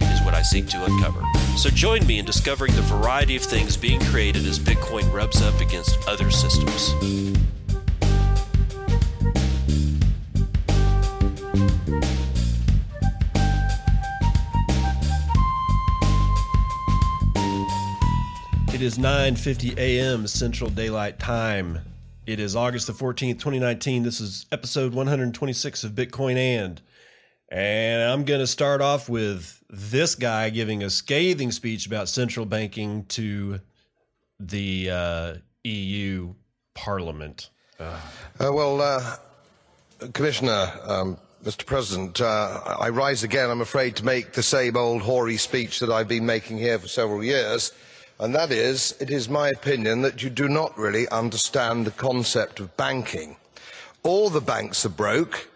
is what I seek to uncover. So join me in discovering the variety of things being created as Bitcoin rubs up against other systems. It is 9:50 a.m. Central Daylight Time. It is August the 14th, 2019. This is episode 126 of Bitcoin Ant. And I'm going to start off with this guy giving a scathing speech about central banking to the EU Parliament. Commissioner, Mr. President, I rise again, I'm afraid, to make the same old hoary speech that I've been making here for several years. And that is, it is my opinion that you do not really understand the concept of banking. All the banks are broke.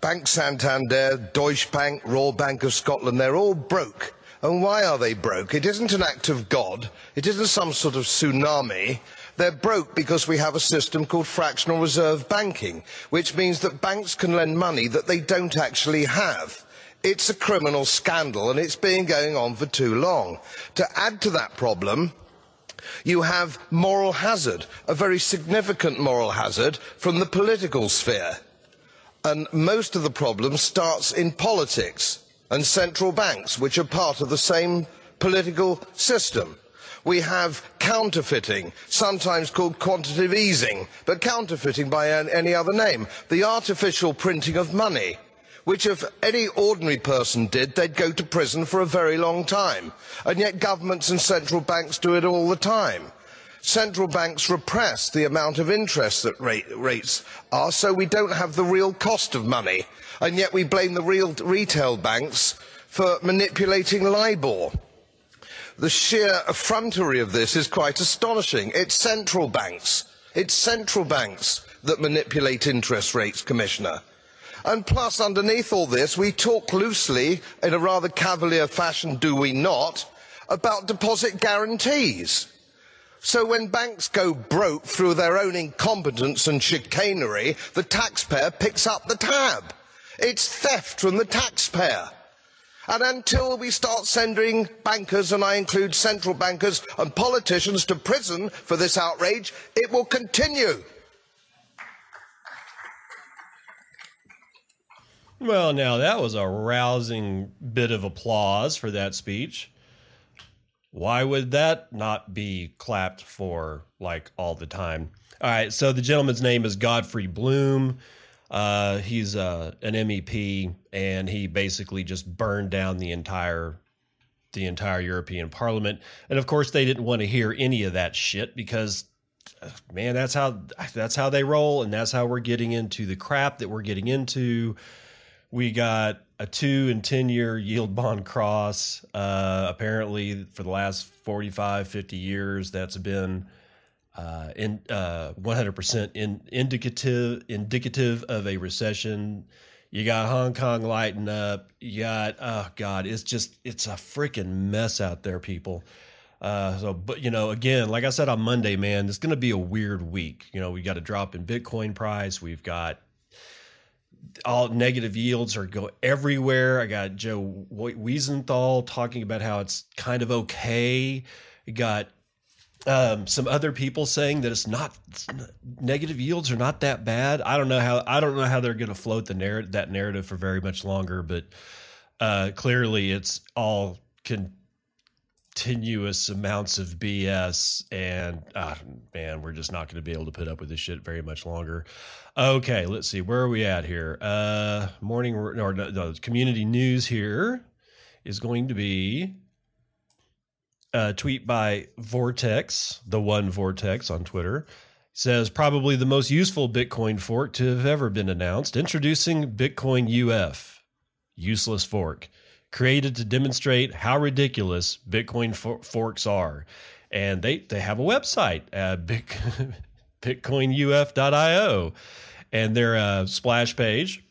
Bank Santander, Deutsche Bank, Royal Bank of Scotland, they're all broke. And why are they broke? It isn't an act of God. It isn't some sort of tsunami. They're broke because we have a system called fractional reserve banking, which means that banks can lend money that they don't actually have. It's a criminal scandal, and it's been going on for too long. To add to that problem, you have moral hazard, a very significant moral hazard from the political sphere. And most of the problem starts in politics and central banks, which are part of the same political system. We have counterfeiting, sometimes called quantitative easing, but counterfeiting by any other name. The artificial printing of money, which if any ordinary person did, they'd go to prison for a very long time. And yet governments and central banks do it all the time. Central banks repress the amount of interest that rates are, so we don't have the real cost of money, and yet we blame the real retail banks for manipulating LIBOR. The sheer effrontery of this is quite astonishing. It's central banks that manipulate interest rates, Commissioner. And plus, underneath all this, we talk loosely, in a rather cavalier fashion, do we not, about deposit guarantees. So when banks go broke through their own incompetence and chicanery, the taxpayer picks up the tab. It's theft from the taxpayer. And until we start sending bankers, and I include central bankers and politicians, to prison for this outrage, it will continue. Well, now that was a rousing bit of applause for that speech. Why would that not be clapped for, like, all the time? All right, so the gentleman's name is Godfrey Bloom. He's an MEP, and he basically just burned down the entire European Parliament. And, of course, they didn't want to hear any of that shit because, man, that's how they roll, and that's how we're getting into the crap that we're getting into. We got a 2- and 10-year yield bond cross. Apparently, for the last 45, 50 years, that's been 100% indicative of a recession. You got Hong Kong lighting up. You got, oh God, it's a freaking mess out there, people. But you know, again, like I said on Monday, man, it's going to be a weird week. You know, we got a drop in Bitcoin price. We've got all negative yields are go everywhere. I got Joe Wiesenthal talking about how it's kind of okay. You got some other people saying that negative yields are not that bad. I don't know how they're going to float that narrative for very much longer, but clearly it's all continuous amounts of BS, and man, we're just not going to be able to put up with this shit very much longer. Okay, let's see, where are we at here? Community news here is going to be a tweet by Vortex, the one Vortex on Twitter. Says probably the most useful Bitcoin fork to have ever been announced. Introducing Bitcoin UF, useless fork. Created to demonstrate how ridiculous Bitcoin forks are. And they have a website at bitcoinuf.io. And their splash page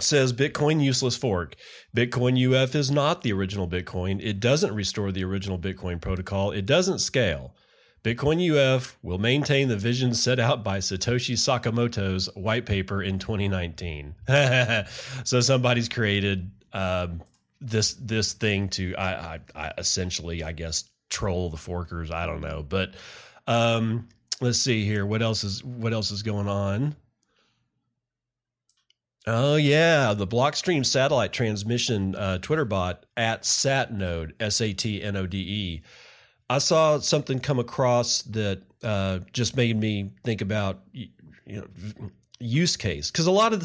says Bitcoin useless fork. Bitcoin UF is not the original Bitcoin. It doesn't restore the original Bitcoin protocol. It doesn't scale. Bitcoin UF will maintain the vision set out by Satoshi Sakamoto's white paper in 2019. So somebody's created this thing to I essentially, I guess, troll the forkers. I don't know, but let's see here. What else is going on? Oh yeah, the Blockstream satellite transmission Twitter bot at SatNode, SATNODE. I saw something come across that just made me think about use case, because a lot of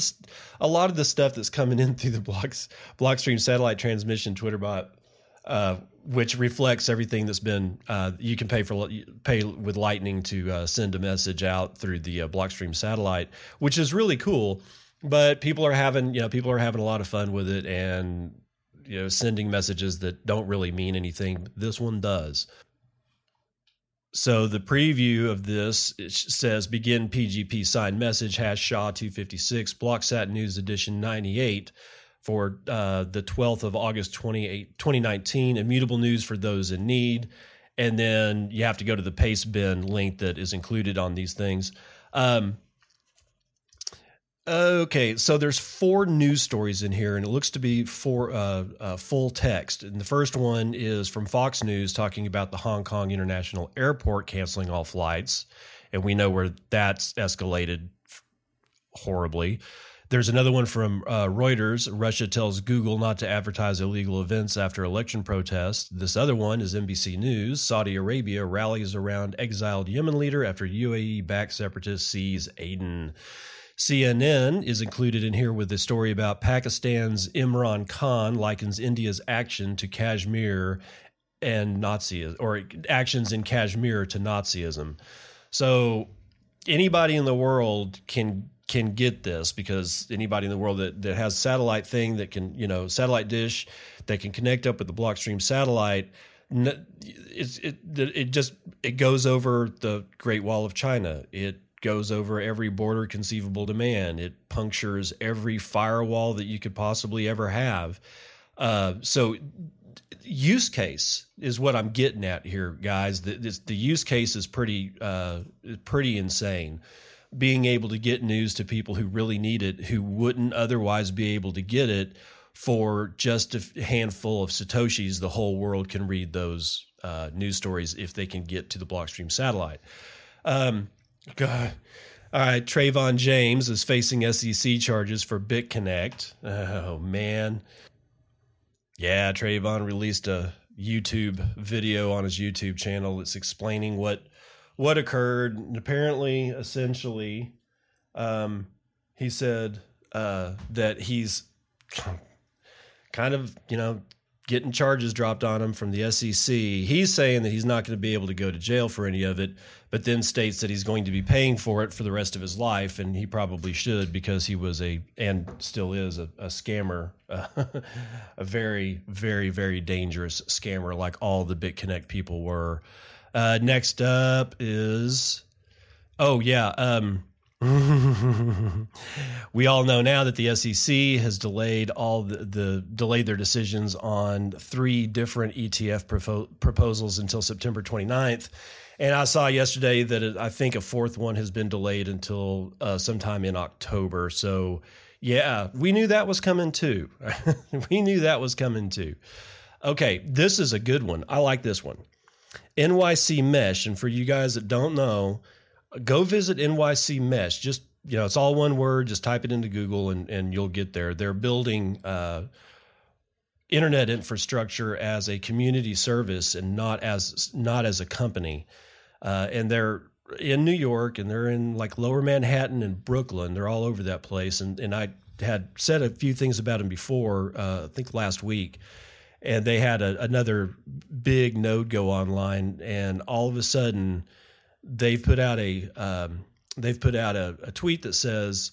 the stuff that's coming in through the Blockstream satellite transmission Twitter bot, which reflects everything that's been you can pay with Lightning to send a message out through the Blockstream satellite, which is really cool. But people are having a lot of fun with it, and sending messages that don't really mean anything. This one does. So the preview of this, it says begin PGP sign message #SHA 256 BlockSat News Edition 98 for the 12th of August 2019. Immutable news for those in need, and then you have to go to the paste bin link that is included on these things. Okay, so there's 4 news stories in here, and it looks to be 4 full text. And the first one is from Fox News talking about the Hong Kong International Airport canceling all flights, and we know where that's escalated horribly. There's another one from Reuters. Russia tells Google not to advertise illegal events after election protests. This other one is NBC News. Saudi Arabia rallies around exiled Yemen leader after UAE-backed separatists seize Aden. CNN is included in here with the story about Pakistan's Imran Khan likens India's action to Kashmir and Nazism, or actions in Kashmir to Nazism. So anybody in the world can get this, because anybody in the world that has a satellite thing that can, satellite dish that can connect up with the Blockstream satellite, it goes over the Great Wall of China. It goes over every border conceivable to man. It punctures every firewall that you could possibly ever have. So use case is what I'm getting at here, guys. The use case is pretty insane. Being able to get news to people who really need it, who wouldn't otherwise be able to get it, for just a handful of Satoshis, the whole world can read those news stories if they can get to the Blockstream satellite. God. All right, Trayvon James is facing SEC charges for BitConnect. Oh, man. Yeah, Trayvon released a YouTube video on his YouTube channel that's explaining what occurred. And apparently, essentially, he said that he's kind of, getting charges dropped on him from the SEC. He's saying that he's not going to be able to go to jail for any of it, but then states that he's going to be paying for it for the rest of his life, and he probably should, because he was and still is a scammer, a very, very, very dangerous scammer, like all the BitConnect people were. Next up is, we all know now that the SEC has delayed delayed their decisions on 3 different ETF proposals until September 29th. And I saw yesterday that I think a 4th one has been delayed until sometime in October. So, yeah, we knew that was coming too. Okay, this is a good one. I like this one. NYC Mesh. And for you guys that don't know, go visit NYC Mesh. Just, it's all one word. Just type it into Google and you'll get there. They're building internet infrastructure as a community service and not as a company. And they're in New York, and they're in like Lower Manhattan and Brooklyn. They're all over that place. And I had said a few things about them before, I think last week. And they had another big node go online, and all of a sudden they've put out a tweet that says,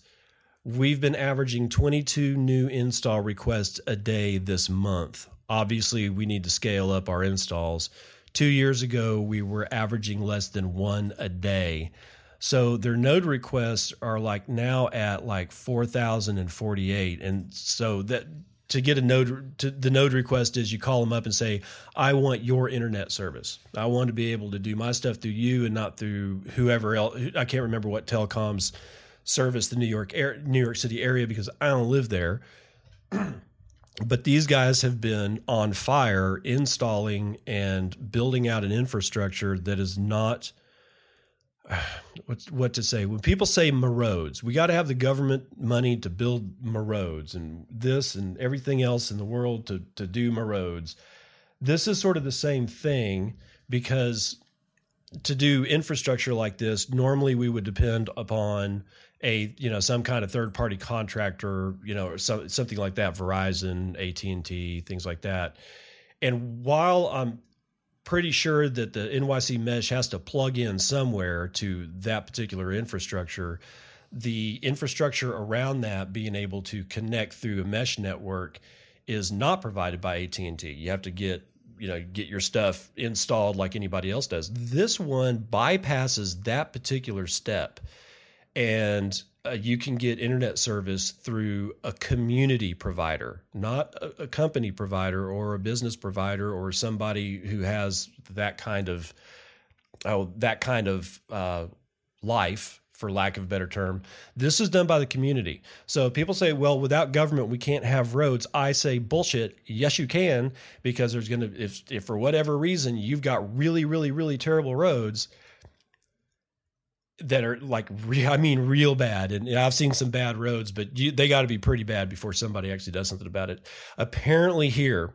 "We've been averaging 22 new install requests a day this month. Obviously, we need to scale up our installs. 2 years ago, we were averaging less than one a day. So their node requests are like now at like 4,048. And so that to get a node, the node request is you call them up and say, I want your internet service. I want to be able to do my stuff through you and not through whoever else. I can't remember what telecoms service the New York City area because I don't live there. But these guys have been on fire installing and building out an infrastructure that is not what to say. When people say marauds, we got to have the government money to build marauds and this and everything else in the world to do marauds. This is sort of the same thing because to do infrastructure like this, normally we would depend upon some kind of third-party contractor, something like that, Verizon, AT&T, things like that. And while I'm pretty sure that the NYC Mesh has to plug in somewhere to that particular infrastructure, the infrastructure around that being able to connect through a mesh network is not provided by AT&T. You have to get your stuff installed like anybody else does. This one bypasses that particular step. And you can get internet service through a community provider, not a company provider or a business provider or somebody who has that kind of life, for lack of a better term. This is done by the community. So people say, well, without government, we can't have roads. I say bullshit. Yes, you can, because there's going to, if for whatever reason, you've got really, really, really terrible roads that are real bad. And I've seen some bad roads, but they got to be pretty bad before somebody actually does something about it. Apparently here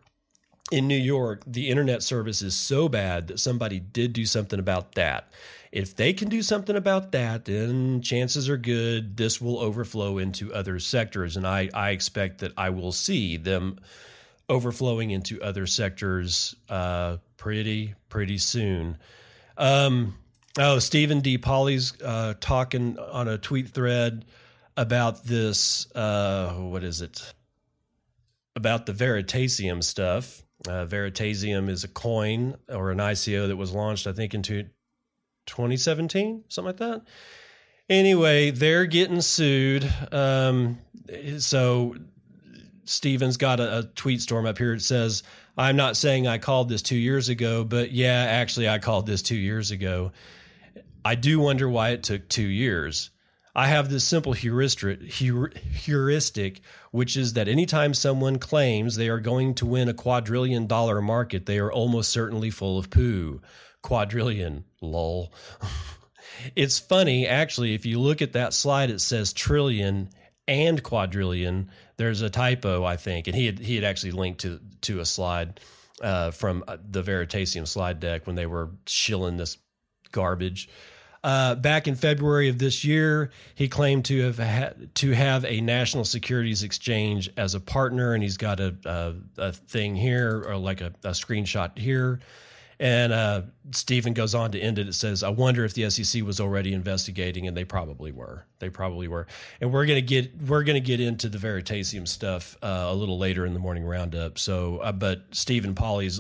in New York, the internet service is so bad that somebody did do something about that. If they can do something about that, then chances are good this will overflow into other sectors. And I expect that I will see them overflowing into other sectors pretty soon. Stephen D. Polly's talking on a tweet thread about this, what is it? About the Veritasium stuff. Veritasium is a coin or an ICO that was launched, I think, in 2017, something like that. Anyway, they're getting sued. So Stephen's got a tweet storm up here. It says, I'm not saying I called this 2 years ago, but yeah, actually I called this 2 years ago. I do wonder why it took 2 years. I have this simple heuristic, which is that anytime someone claims they are going to win a $1 quadrillion market, they are almost certainly full of poo. Quadrillion, lol. It's funny, actually, if you look at that slide, it says trillion and quadrillion. There's a typo, I think, and he had actually linked to a slide from the Veritasium slide deck when they were shilling this garbage. Back in February of this year, he claimed to have a national securities exchange as a partner, and he's got a thing here or like a screenshot here. And Stephen goes on to end it. It says, I wonder if the SEC was already investigating, and they probably were. And we're gonna get into the Veritasium stuff a little later in the morning roundup. So, but Stephen D. Polly's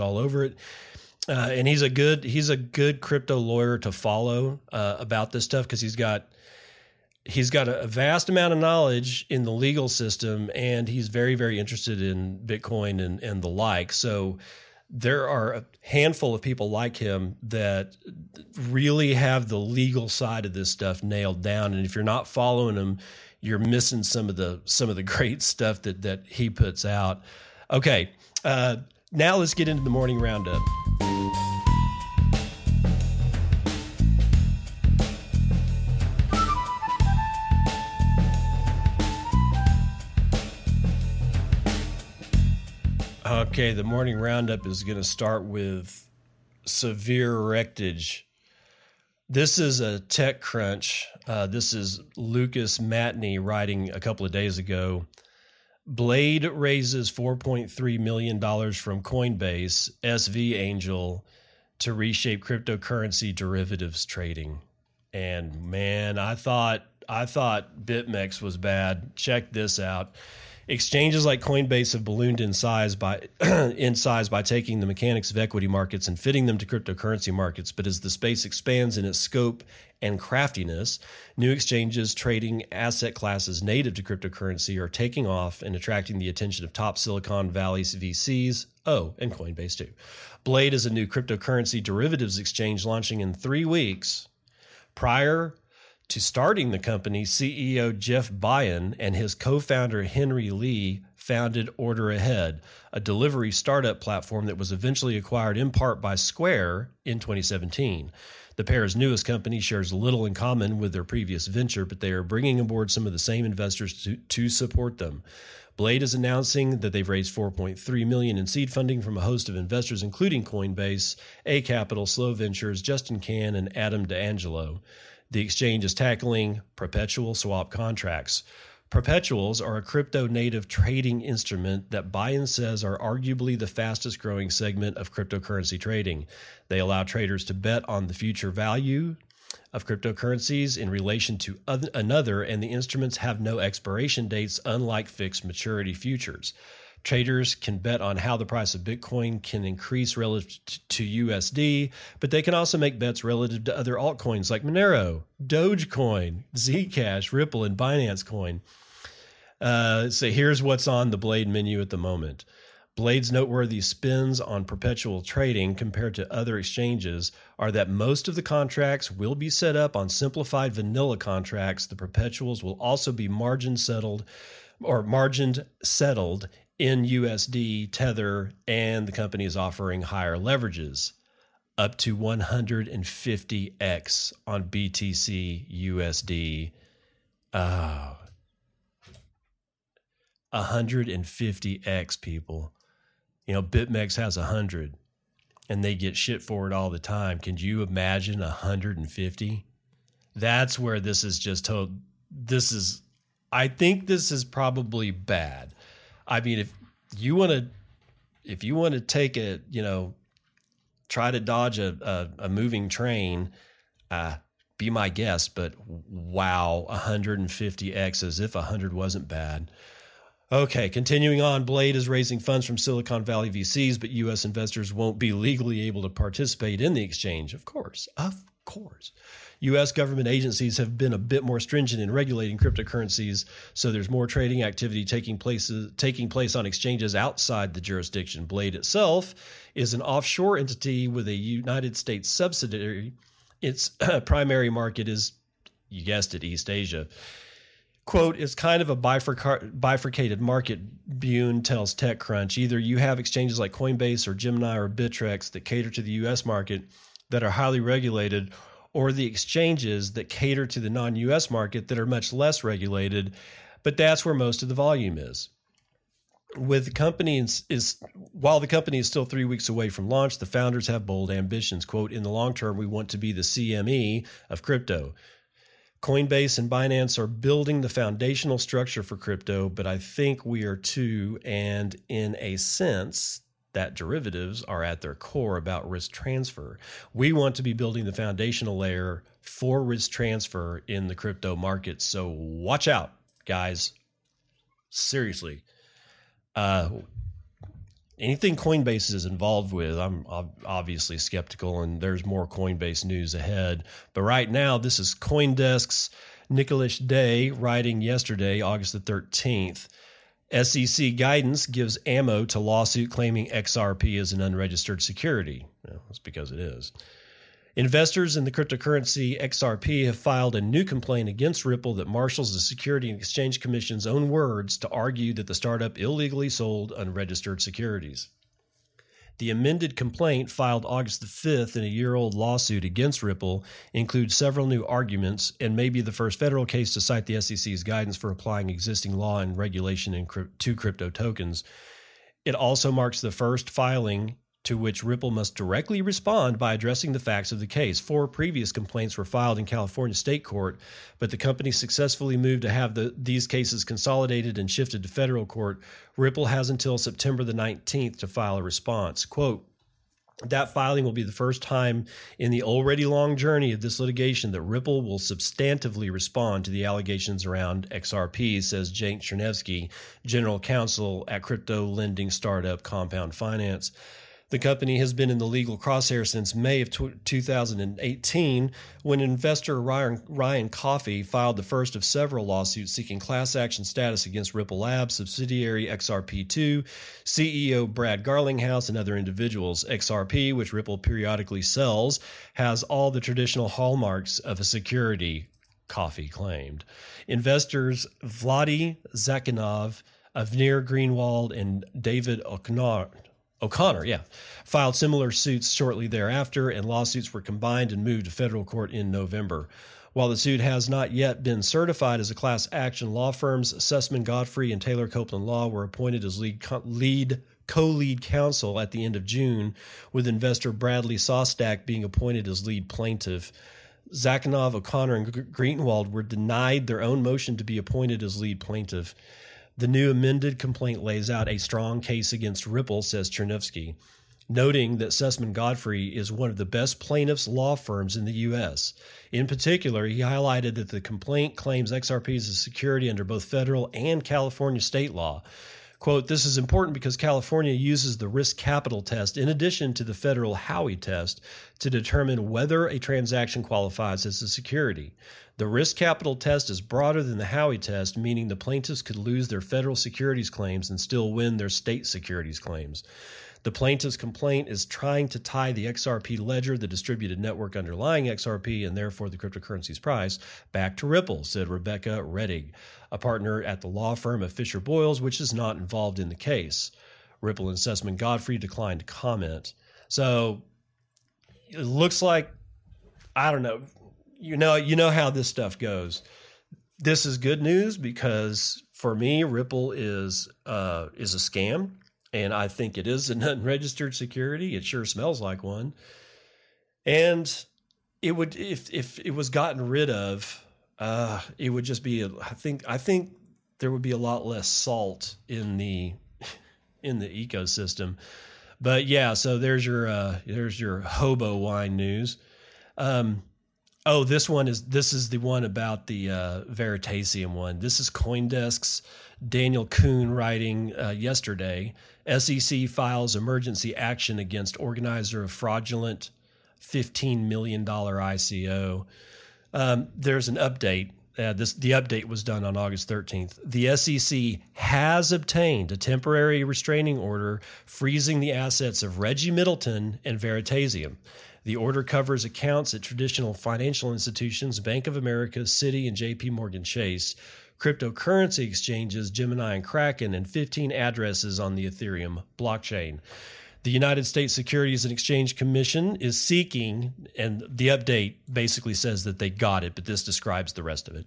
all over it, and he's a good crypto lawyer to follow about this stuff because he's got a vast amount of knowledge in the legal system, and he's very, very interested in Bitcoin and the like. So. There are a handful of people like him that really have the legal side of this stuff nailed down. And if you're not following him, you're missing some of the great stuff that he puts out. Okay, now let's get into the morning roundup. Okay, the morning roundup is going to start with severe wreckage. This is a TechCrunch. This is Lucas Matney writing a couple of days ago. Blade raises $4.3 million from Coinbase, SV Angel, to reshape cryptocurrency derivatives trading. And man, I thought BitMEX was bad. Check this out. Exchanges like Coinbase have ballooned in size by taking the mechanics of equity markets and fitting them to cryptocurrency markets. But as the space expands in its scope and craftiness, new exchanges trading asset classes native to cryptocurrency are taking off and attracting the attention of top Silicon Valley VCs. Oh, and Coinbase too. Blade is a new cryptocurrency derivatives exchange launching in 3 weeks. Prior to starting the company, CEO Jeff Bayen and his co-founder Henry Lee founded Order Ahead, a delivery startup platform that was eventually acquired in part by Square in 2017. The pair's newest company shares little in common with their previous venture, but they are bringing aboard some of the same investors to support them. Blade is announcing that they've raised $4.3 million in seed funding from a host of investors, including Coinbase, A Capital, Slow Ventures, Justin Can, and Adam DeAngelo. The exchange is tackling perpetual swap contracts. Perpetuals are a crypto-native trading instrument that Bayen says are arguably the fastest-growing segment of cryptocurrency trading. They allow traders to bet on the future value of cryptocurrencies in relation to another, and the instruments have no expiration dates, unlike fixed maturity futures. Traders can bet on how the price of Bitcoin can increase relative to USD, but they can also make bets relative to other altcoins like Monero, Dogecoin, Zcash, Ripple, and Binance Coin. So here's what's on the Blade menu at the moment. Blade's noteworthy spins on perpetual trading compared to other exchanges are that most of the contracts will be set up on simplified vanilla contracts. The perpetuals will also be margin settled in USD, Tether, and the company is offering higher leverages, up to 150x on BTC USD. Oh, 150x, people. You know, BitMEX has 100, and they get shit for it all the time. Can you imagine 150? That's where this is just told. I think this is probably bad. I mean, if you want to take a, you know, try to dodge a moving train, be my guest. But wow, 150x, as if 100 wasn't bad. Okay, continuing on, Blade is raising funds from Silicon Valley VCs, but U.S. investors won't be legally able to participate in the exchange. Of course. U.S. government agencies have been a bit more stringent in regulating cryptocurrencies, so there's more trading activity taking place on exchanges outside the jurisdiction. Blade itself is an offshore entity with a United States subsidiary. Its primary market is, you guessed it, East Asia. Quote, it's kind of a bifurcated market, Bune tells TechCrunch. Either you have exchanges like Coinbase or Gemini or Bittrex that cater to the U.S. market that are highly regulated, or the exchanges that cater to the non-U.S. market that are much less regulated, but that's where most of the volume is. While the company is still 3 weeks away from launch, the founders have bold ambitions. Quote, in the long term, we want to be the CME of crypto. Coinbase and Binance are building the foundational structure for crypto, but I think we are too, and in a sense, that derivatives are at their core about risk transfer. We want to be building the foundational layer for risk transfer in the crypto market. So watch out, guys. Seriously. Anything Coinbase is involved with, I'm obviously skeptical, and there's more Coinbase news ahead. But right now, this is CoinDesk's Nicholas Day writing yesterday, August the 13th. SEC guidance gives ammo to lawsuit claiming XRP is an unregistered security. Well, that's because it is. Investors in the cryptocurrency XRP have filed a new complaint against Ripple that marshals the Securities and Exchange Commission's own words to argue that the startup illegally sold unregistered securities. The amended complaint, filed August the 5th in a year-old lawsuit against Ripple, includes several new arguments and may be the first federal case to cite the SEC's guidance for applying existing law and regulation to crypto tokens. It also marks the first filing to which Ripple must directly respond by addressing the facts of the case. 4 previous complaints were filed in California state court, but the company successfully moved to have these cases consolidated and shifted to federal court. Ripple has until September the 19th to file a response. Quote, That filing will be the first time in the already long journey of this litigation that Ripple will substantively respond to the allegations around XRP, says Jake Chernevsky, general counsel at crypto lending startup Compound Finance. The company has been in the legal crosshair since May of 2018 when investor Ryan Coffey filed the first of several lawsuits seeking class action status against Ripple Labs subsidiary XRP2, CEO Brad Garlinghouse, and other individuals. XRP, which Ripple periodically sells, has all the traditional hallmarks of a security, Coffey claimed. Investors Vladi Zakhanov, Avnir Greenwald, and David O'Connor, filed similar suits shortly thereafter, and lawsuits were combined and moved to federal court in November. While the suit has not yet been certified as a class action, law firms Sussman Godfrey and Taylor Copeland Law were appointed as co-lead counsel at the end of June, with investor Bradley Sostak being appointed as lead plaintiff. Zakhanov, O'Connor, and Greenwald were denied their own motion to be appointed as lead plaintiff. The new amended complaint lays out a strong case against Ripple, says Chernevsky, noting that Sussman Godfrey is one of the best plaintiffs' law firms in the U.S. In particular, he highlighted that the complaint claims XRP is a security under both federal and California state law. Quote, "This is important because California uses the risk capital test in addition to the federal Howey test to determine whether a transaction qualifies as a security. The risk capital test is broader than the Howey test, meaning the plaintiffs could lose their federal securities claims and still win their state securities claims. The plaintiff's complaint is trying to tie the XRP ledger, the distributed network underlying XRP, and therefore the cryptocurrency's price, back to Ripple," said Rebecca Redding, a partner at the law firm of Fisher Boyles, which is not involved in the case. Ripple and Sussman Godfrey declined to comment. So it looks like, I don't know, you know how this stuff goes. This is good news because for me, Ripple is a scam. And I think it is an unregistered security. It sure smells like one. And it would, if it was gotten rid of, it would just be, I think there would be a lot less salt in the ecosystem. But yeah, so there's your hobo wine news. This is the one about the Veritasium one. This is CoinDesk's Daniel Kuhn writing yesterday. SEC files emergency action against organizer of fraudulent $15 million ICO. There's an update. The update was done on August 13th. The SEC has obtained a temporary restraining order freezing the assets of Reggie Middleton and Veritasium. The order covers accounts at traditional financial institutions, Bank of America, Citi, and JP Morgan Chase, cryptocurrency exchanges, Gemini and Kraken, and 15 addresses on the Ethereum blockchain. The United States Securities and Exchange Commission is seeking, and the update basically says that they got it, but this describes the rest of it,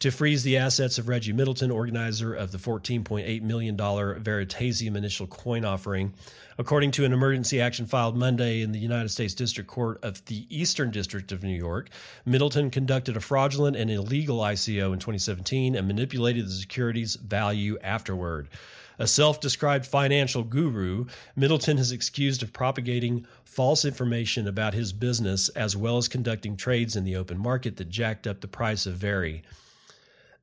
to freeze the assets of Reggie Middleton, organizer of the $14.8 million Veritasium initial coin offering. According to an emergency action filed Monday in the United States District Court of the Eastern District of New York, Middleton conducted a fraudulent and illegal ICO in 2017 and manipulated the security's value afterward. A self-described financial guru, Middleton is accused of propagating false information about his business as well as conducting trades in the open market that jacked up the price of Veri.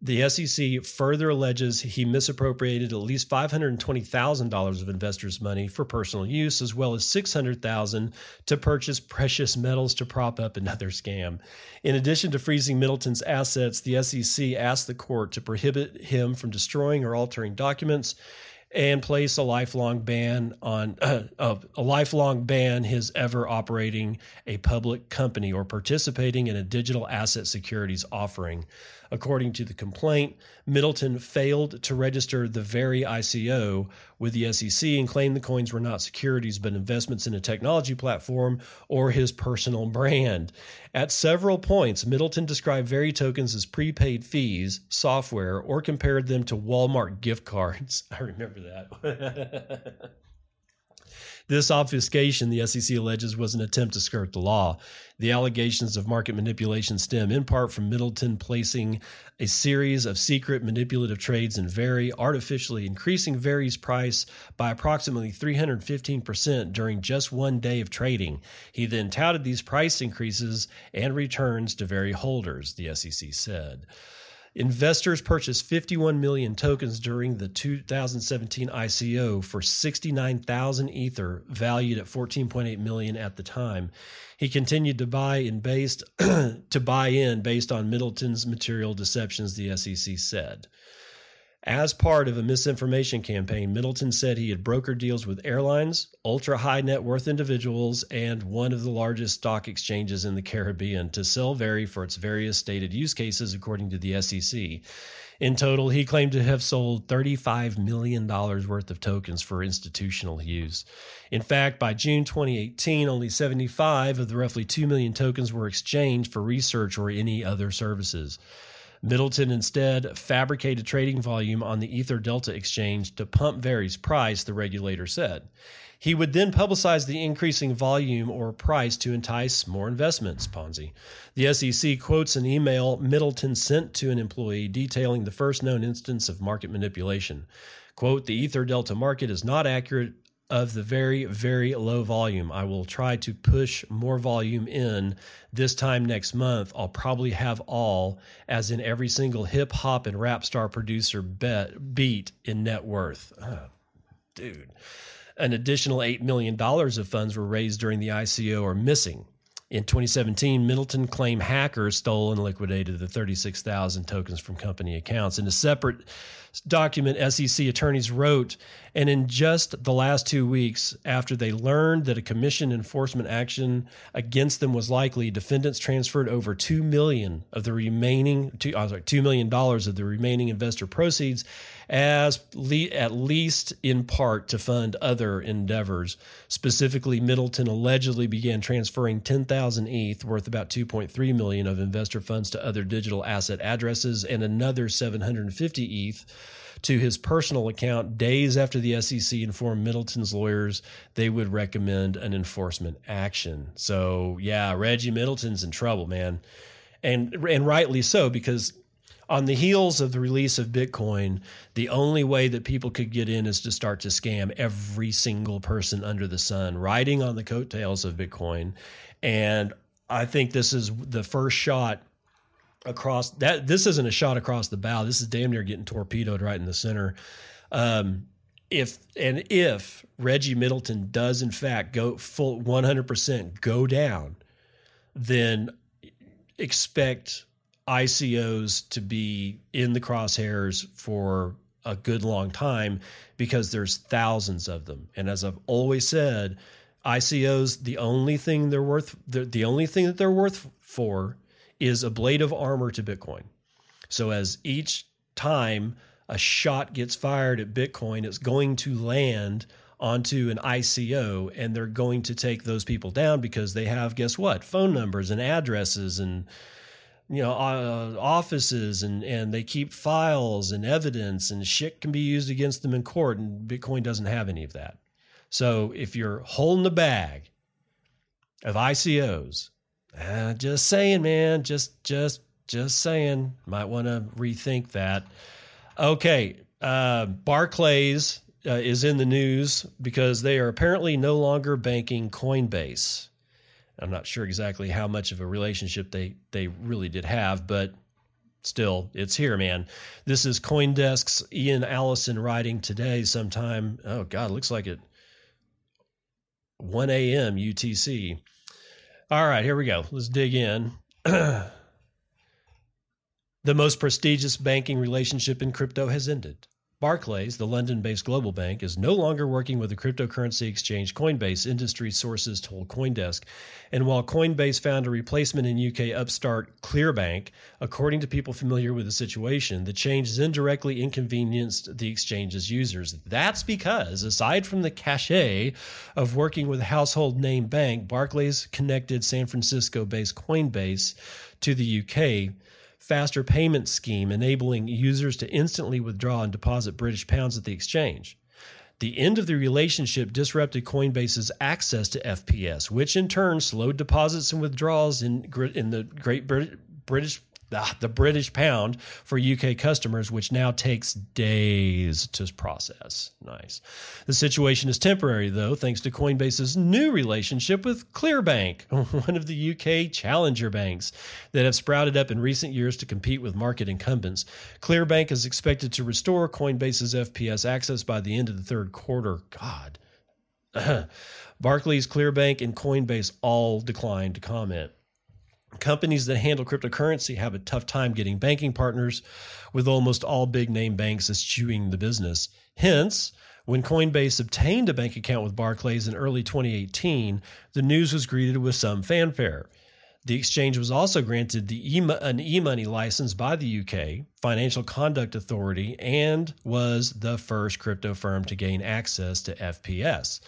The SEC further alleges he misappropriated at least $520,000 of investors' money for personal use, as well as $600,000 to purchase precious metals to prop up another scam. In addition to freezing Middleton's assets, the SEC asked the court to prohibit him from destroying or altering documents and place a lifelong ban on his ever operating a public company or participating in a digital asset securities offering. According to the complaint, Middleton failed to register the Veri ICO with the SEC and claimed the coins were not securities but investments in a technology platform or his personal brand. At several points, Middleton described Veri tokens as prepaid fees, software, or compared them to Walmart gift cards. I remember that. This obfuscation, the SEC alleges, was an attempt to skirt the law. The allegations of market manipulation stem in part from Middleton placing a series of secret manipulative trades in Veri, artificially increasing Veri's price by approximately 315% during just one day of trading. He then touted these price increases and returns to Veri holders, the SEC said. Investors purchased 51 million tokens during the 2017 ICO for 69,000 Ether, valued at 14.8 million at the time. He continued to buy in based on Middleton's material deceptions, the SEC said. As part of a misinformation campaign, Middleton said he had brokered deals with airlines, ultra-high net worth individuals, and one of the largest stock exchanges in the Caribbean to sell Veri for its various stated use cases, according to the SEC. In total, he claimed to have sold $35 million worth of tokens for institutional use. In fact, by June 2018, only 75 of the roughly 2 million tokens were exchanged for research or any other services. Middleton instead fabricated trading volume on the EtherDelta exchange to pump Veri's price, the regulator said. He would then publicize the increasing volume or price to entice more investments, Ponzi. The SEC quotes an email Middleton sent to an employee detailing the first known instance of market manipulation. Quote, the EtherDelta market is not accurate of the very, very low volume. I will try to push more volume in. This time next month, I'll probably have all, as in every single hip hop and rap star producer beat in net worth. Dude. An additional $8 million of funds were raised during the ICO or missing. In 2017, Middleton claimed hackers stole and liquidated the 36,000 tokens from company accounts. In a separate document, SEC attorneys wrote, and in just the last 2 weeks, after they learned that a commission enforcement action against them was likely, defendants transferred over $2 million of the remaining investor proceeds, as at least in part to fund other endeavors. Specifically, Middleton allegedly began transferring 10,000 ETH, worth about 2.3 million of investor funds, to other digital asset addresses, and another 750 ETH to his personal account days after the SEC informed Middleton's lawyers they would recommend an enforcement action. So, yeah, Reggie Middleton's in trouble, man. And rightly so, because on the heels of the release of Bitcoin, the only way that people could get in is to start to scam every single person under the sun, riding on the coattails of Bitcoin. And I think this is the first shot across that. This isn't a shot across the bow. This is damn near getting torpedoed right in the center. If Reggie Middleton does in fact go full 100% go down, then expect ICOs to be in the crosshairs for a good long time, because there's thousands of them. And as I've always said, ICOs, the only thing that they're worth for is a blade of armor to Bitcoin. So as each time a shot gets fired at Bitcoin, it's going to land onto an ICO, and they're going to take those people down because they have, guess what, phone numbers and addresses and offices, and they keep files and evidence, and shit can be used against them in court, and Bitcoin doesn't have any of that. So if you're holding the bag of ICOs, just saying, man, just saying, might want to rethink that. Okay. Barclays is in the news because they are apparently no longer banking Coinbase. I'm not sure exactly how much of a relationship they really did have, but still, it's here, man. This is CoinDesk's Ian Allison writing today sometime. Oh, God, looks like it. 1 a.m. UTC. All right, here we go. Let's dig in. The most prestigious banking relationship in crypto has ended. Barclays, the London-based global bank, is no longer working with the cryptocurrency exchange Coinbase, industry sources told CoinDesk. And while Coinbase found a replacement in UK upstart ClearBank, according to people familiar with the situation, the change has indirectly inconvenienced the exchange's users. That's because, aside from the cachet of working with a household name bank, Barclays connected San Francisco-based Coinbase to the UK faster payment scheme, enabling users to instantly withdraw and deposit British pounds at the exchange. The end of the relationship disrupted Coinbase's access to FPS, which in turn slowed deposits and withdrawals in the British pound for UK customers, which now takes days to process. Nice. The situation is temporary, though, thanks to Coinbase's new relationship with ClearBank, one of the UK challenger banks that have sprouted up in recent years to compete with market incumbents. ClearBank is expected to restore Coinbase's FPS access by the end of the third quarter. God. Barclays, ClearBank, and Coinbase all declined to comment. Companies that handle cryptocurrency have a tough time getting banking partners, with almost all big name banks eschewing the business. Hence, when Coinbase obtained a bank account with Barclays in early 2018, the news was greeted with some fanfare. The exchange was also granted an e-money license by the UK Financial Conduct Authority and was the first crypto firm to gain access to FPS.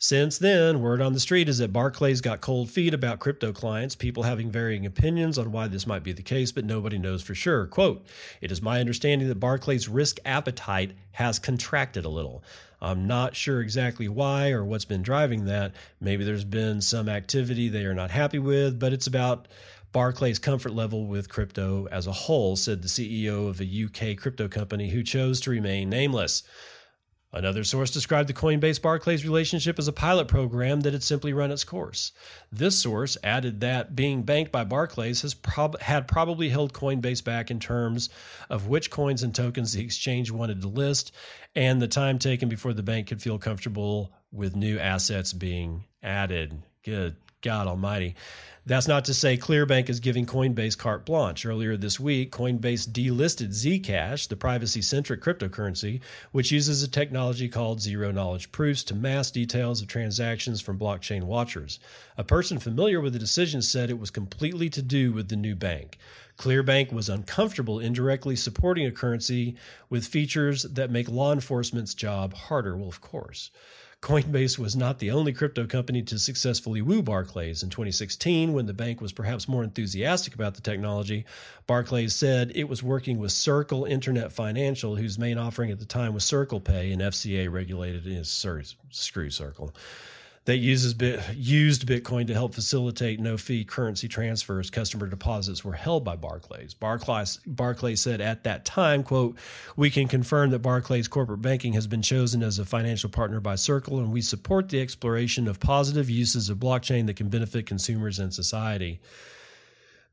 Since then, word on the street is that Barclays got cold feet about crypto clients, people having varying opinions on why this might be the case, but nobody knows for sure. Quote, "It is my understanding that Barclays' risk appetite has contracted a little. I'm not sure exactly why or what's been driving that. Maybe there's been some activity they are not happy with, but it's about Barclays' comfort level with crypto as a whole," said the CEO of a UK crypto company who chose to remain nameless. Another source described the Coinbase-Barclays relationship as a pilot program that had simply run its course. This source added that being banked by Barclays had probably held Coinbase back in terms of which coins and tokens the exchange wanted to list and the time taken before the bank could feel comfortable with new assets being added. Good God almighty. That's not to say ClearBank is giving Coinbase carte blanche. Earlier this week, Coinbase delisted Zcash, the privacy-centric cryptocurrency, which uses a technology called zero-knowledge proofs to mask details of transactions from blockchain watchers. A person familiar with the decision said it was completely to do with the new bank. ClearBank was uncomfortable indirectly supporting a currency with features that make law enforcement's job harder. Well, of course. Coinbase was not the only crypto company to successfully woo Barclays. In 2016, when the bank was perhaps more enthusiastic about the technology, Barclays said it was working with Circle Internet Financial, whose main offering at the time was Circle Pay, an FCA-regulated screw Circle, that used Bitcoin to help facilitate no-fee currency transfers. Customer deposits were held by Barclays. Barclays said at that time, quote, "We can confirm that Barclays corporate banking has been chosen as a financial partner by Circle, and we support the exploration of positive uses of blockchain that can benefit consumers and society."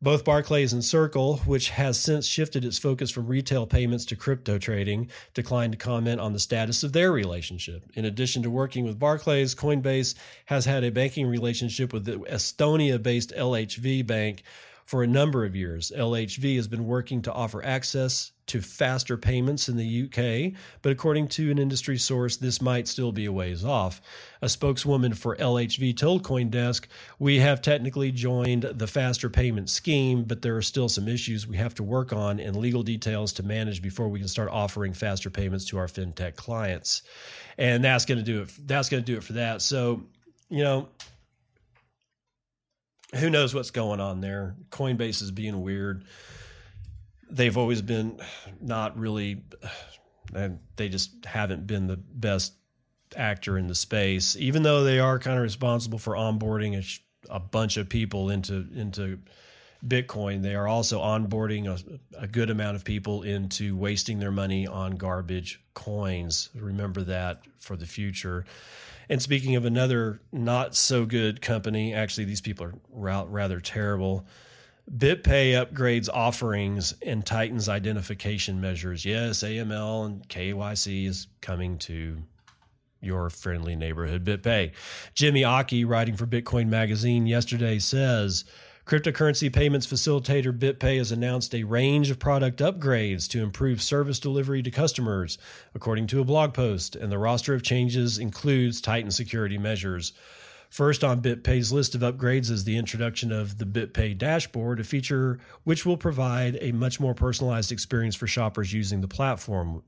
Both Barclays and Circle, which has since shifted its focus from retail payments to crypto trading, declined to comment on the status of their relationship. In addition to working with Barclays, Coinbase has had a banking relationship with the Estonia-based LHV Bank for a number of years. LHV has been working to offer access to faster payments in the UK, but according to an industry source, this might still be a ways off. A spokeswoman for LHV told CoinDesk, "We have technically joined the faster payment scheme, but there are still some issues we have to work on and legal details to manage before we can start offering faster payments to our fintech clients." And that's going to do it. That's going to do it for that. So, you know, who knows what's going on there? Coinbase is being weird. They've always been not really, and they just haven't been the best actor in the space, even though they are kind of responsible for onboarding a bunch of people into Bitcoin. They are also onboarding a good amount of people into wasting their money on garbage coins. Remember that for the future. And speaking of another not so good company, actually, these people are rather terrible. BitPay upgrades offerings and tightens identification measures. Yes, AML and KYC is coming to your friendly neighborhood BitPay. Jimmy Aki, writing for Bitcoin Magazine yesterday, says, "Cryptocurrency payments facilitator BitPay has announced a range of product upgrades to improve service delivery to customers," according to a blog post, and the roster of changes includes tightened security measures. First on BitPay's list of upgrades is the introduction of the BitPay dashboard, a feature which will provide a much more personalized experience for shoppers using the platform.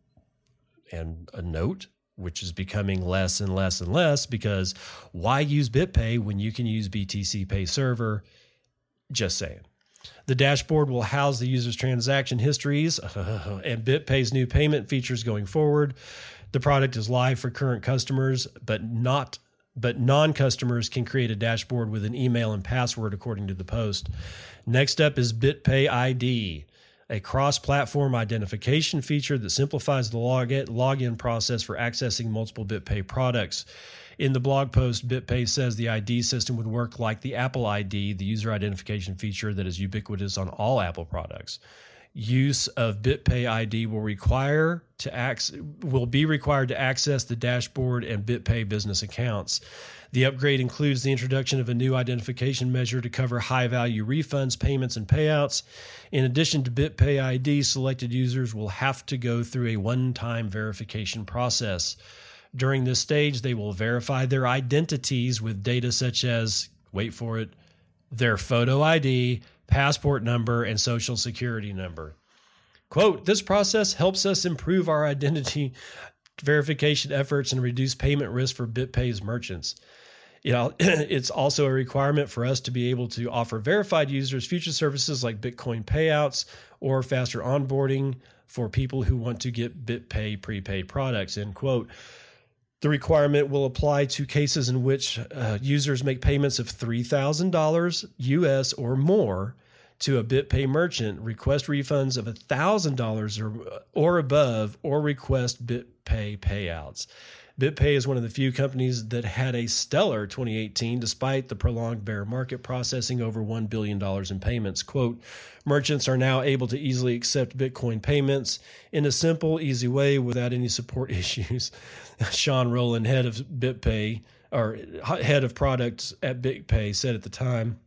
And a note, which is becoming less and less and less, because why use BitPay when you can use BTC Pay Server? Just saying. The dashboard will house the user's transaction histories and BitPay's new payment features going forward. The product is live for current customers, but non-customers can create a dashboard with an email and password, according to the post. Next up is BitPay ID, a cross-platform identification feature that simplifies the login process for accessing multiple BitPay products. In the blog post, BitPay says the ID system would work like the Apple ID, the user identification feature that is ubiquitous on all Apple products. Use of BitPay ID will be required to access the dashboard and BitPay business accounts. The upgrade includes the introduction of a new identification measure to cover high-value refunds, payments, and payouts. In addition to BitPay ID, selected users will have to go through a one-time verification process. During this stage, they will verify their identities with data such as, wait for it, their photo ID, passport number, and social security number. Quote, this process helps us improve our identity verification efforts and reduce payment risk for BitPay's merchants. It's also a requirement for us to be able to offer verified users future services like Bitcoin payouts or faster onboarding for people who want to get BitPay prepaid products, end quote. The requirement will apply to cases in which users make payments of $3,000 US or more to a BitPay merchant, request refunds of $1,000 or above, or request BitPay payouts. BitPay is one of the few companies that had a stellar 2018 despite the prolonged bear market, processing over $1 billion in payments. Quote, merchants are now able to easily accept Bitcoin payments in a simple, easy way without any support issues. Sean Rowland, head of BitPay, or head of products at BitPay, said at the time,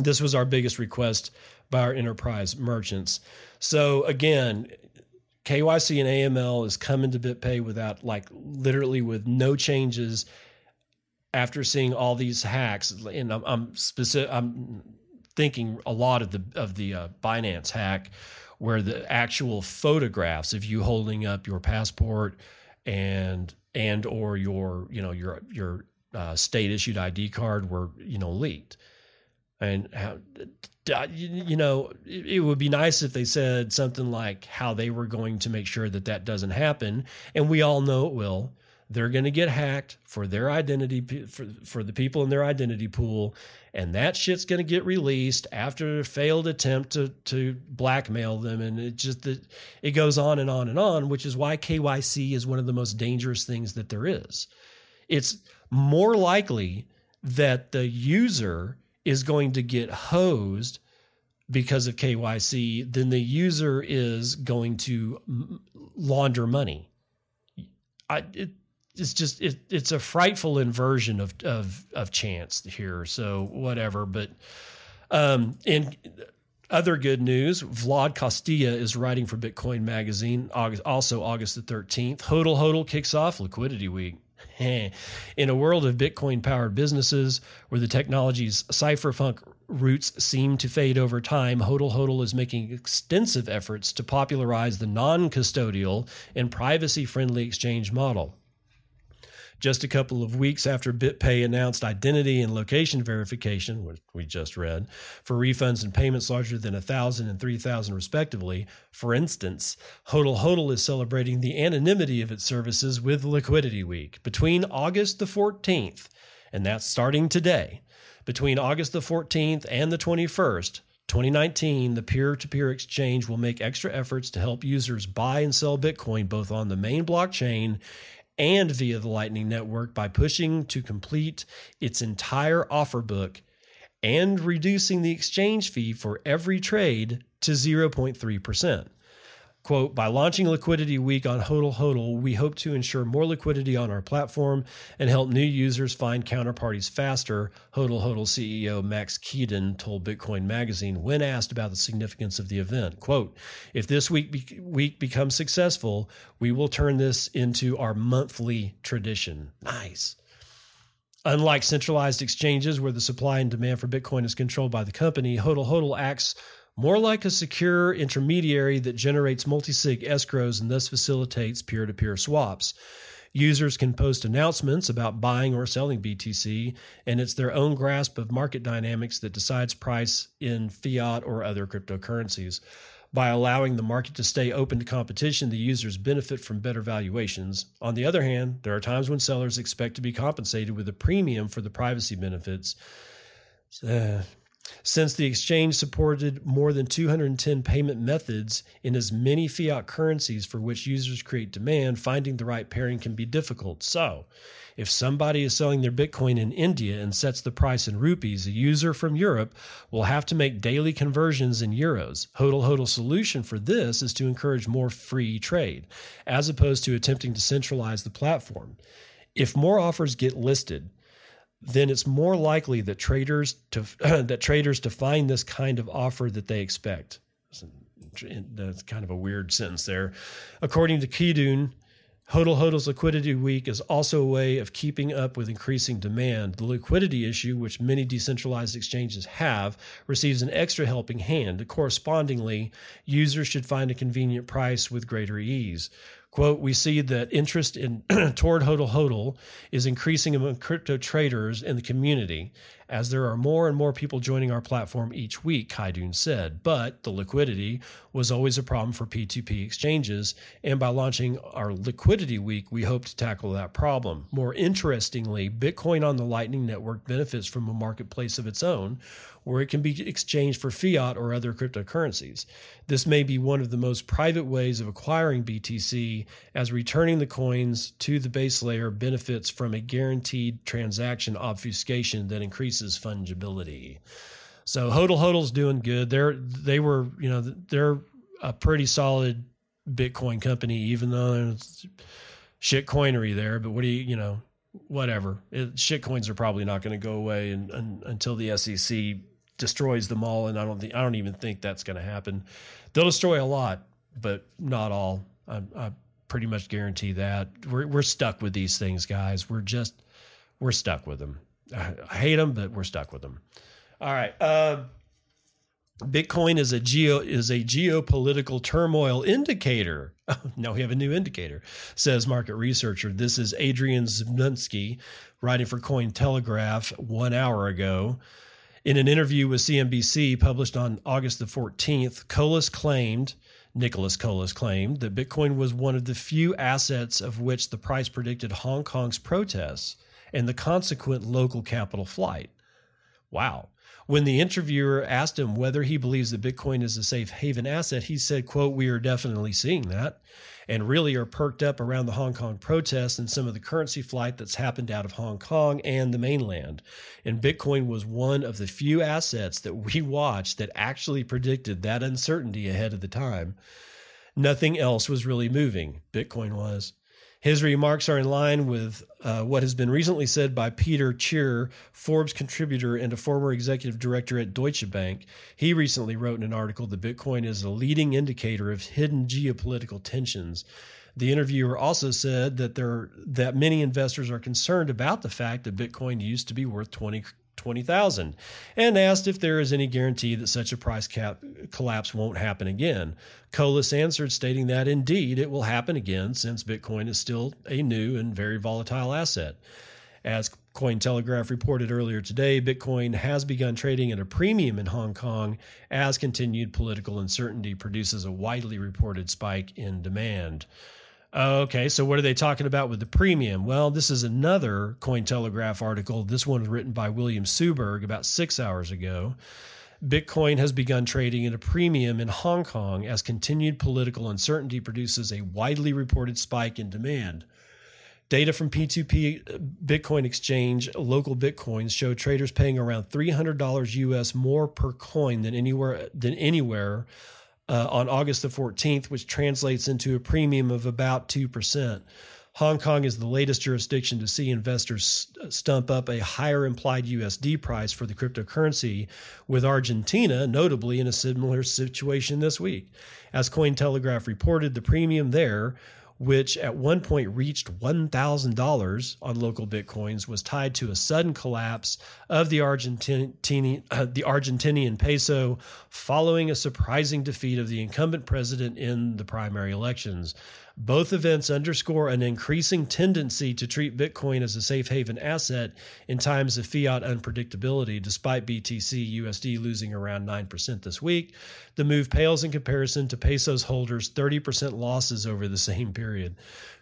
this was our biggest request by our enterprise merchants. So again, KYC and AML is coming to BitPay without, like, literally with no changes after seeing all these hacks. And I'm thinking a lot of the Binance hack, where the actual photographs of you holding up your passport and or your state issued ID card were leaked. And how, it would be nice if they said something like how they were going to make sure that that doesn't happen. And we all know it will. They're going to get hacked for their identity, for the people in their identity pool. And that shit's going to get released after a failed attempt to blackmail them. And it goes on and on and on, which is why KYC is one of the most dangerous things that there is. It's more likely that the user is going to get hosed because of KYC, then the user is going to launder money. It's a frightful inversion of chance here. So whatever, but in other good news, Vlad Costilla is writing for Bitcoin Magazine, August the 13th. HodlHodl kicks off Liquidity Week. In a world of Bitcoin-powered businesses where the technology's cypherpunk roots seem to fade over time, HodlHodl is making extensive efforts to popularize the non-custodial and privacy-friendly exchange model. Just a couple of weeks after BitPay announced identity and location verification, which we just read, for refunds and payments larger than $1,000 and $3,000 respectively, for instance, HodlHodl is celebrating the anonymity of its services with Liquidity Week. Between August the 14th, and that's starting today, between August the 14th and the 21st, 2019, the peer-to-peer exchange will make extra efforts to help users buy and sell Bitcoin both on the main blockchain and via the Lightning Network by pushing to complete its entire offer book and reducing the exchange fee for every trade to 0.3%. Quote, by launching Liquidity Week on HodlHodl, we hope to ensure more liquidity on our platform and help new users find counterparties faster, HodlHodl CEO Max Keaton told Bitcoin Magazine when asked about the significance of the event. Quote, if this week becomes successful, we will turn this into our monthly tradition. Nice. Unlike centralized exchanges where the supply and demand for Bitcoin is controlled by the company, HodlHodl acts more like a secure intermediary that generates multi-sig escrows and thus facilitates peer-to-peer swaps. Users can post announcements about buying or selling BTC, and it's their own grasp of market dynamics that decides price in fiat or other cryptocurrencies. By allowing the market to stay open to competition, the users benefit from better valuations. On the other hand, there are times when sellers expect to be compensated with a premium for the privacy benefits. Since the exchange supported more than 210 payment methods in as many fiat currencies for which users create demand, finding the right pairing can be difficult. So, if somebody is selling their Bitcoin in India and sets the price in rupees, a user from Europe will have to make daily conversions in euros. HodlHodl's solution for this is to encourage more free trade, as opposed to attempting to centralize the platform. If more offers get listed, then it's more likely that traders to find this kind of offer that they expect. That's kind of a weird sentence there. According to Kidun, HodlHodl's liquidity week is also a way of keeping up with increasing demand. The liquidity issue, which many decentralized exchanges have, receives an extra helping hand. Correspondingly, users should find a convenient price with greater ease. Quote, we see that interest in toward HodlHodl is increasing among crypto traders and the community, as there are more and more people joining our platform each week, Kaidoon said. But the liquidity was always a problem for P2P exchanges, and by launching our liquidity week, we hope to tackle that problem. More interestingly, Bitcoin on the Lightning Network benefits from a marketplace of its own, where it can be exchanged for fiat or other cryptocurrencies. This may be one of the most private ways of acquiring BTC, as returning the coins to the base layer benefits from a guaranteed transaction obfuscation that increases fungibility. So HodlHodl's doing good. They're a pretty solid Bitcoin company, even though there's shit coinery there. But whatever. Shitcoins are probably not going to go away until the SEC destroys them all, and I don't even think that's going to happen. They'll destroy a lot, but not all. I pretty much guarantee that. We're stuck with these things, guys. We're stuck with them. I hate them, but we're stuck with them. All right. Bitcoin is a geopolitical turmoil indicator. Now we have a new indicator, says market researcher. This is Adrian Zimnitsky writing for Cointelegraph 1 hour ago. In an interview with CNBC published on August the 14th, Nicholas Colas claimed that Bitcoin was one of the few assets of which the price predicted Hong Kong's protests and the consequent local capital flight. Wow. When the interviewer asked him whether he believes that Bitcoin is a safe haven asset, he said, quote, we are definitely seeing that and really are perked up around the Hong Kong protests and some of the currency flight that's happened out of Hong Kong and the mainland. And Bitcoin was one of the few assets that we watched that actually predicted that uncertainty ahead of the time. Nothing else was really moving. Bitcoin was. His remarks are in line with what has been recently said by Peter Thiel, Forbes contributor and a former executive director at Deutsche Bank. He recently wrote in an article that Bitcoin is a leading indicator of hidden geopolitical tensions. The interviewer also said that that many investors are concerned about the fact that Bitcoin used to be worth $20,000 and asked if there is any guarantee that such a price collapse won't happen again. Colas answered, stating that indeed it will happen again since Bitcoin is still a new and very volatile asset. As Cointelegraph reported earlier today, Bitcoin has begun trading at a premium in Hong Kong as continued political uncertainty produces a widely reported spike in demand. Okay, so what are they talking about with the premium? Well, this is another Cointelegraph article. This one was written by William Suberg about 6 hours ago. Bitcoin has begun trading at a premium in Hong Kong as continued political uncertainty produces a widely reported spike in demand. Data from P2P Bitcoin Exchange local Bitcoins show traders paying around $300 US more per coin than anywhere. On August the 14th, which translates into a premium of about 2%. Hong Kong is the latest jurisdiction to see investors stump up a higher implied USD price for the cryptocurrency, with Argentina notably in a similar situation this week. As Cointelegraph reported, the premium there which at one point reached $1,000 on local Bitcoins, was tied to a sudden collapse of the Argentinian peso following a surprising defeat of the incumbent president in the primary elections. Both events underscore an increasing tendency to treat Bitcoin as a safe haven asset in times of fiat unpredictability. Despite BTC USD losing around 9% this week, the move pales in comparison to pesos holders' 30% losses over the same period.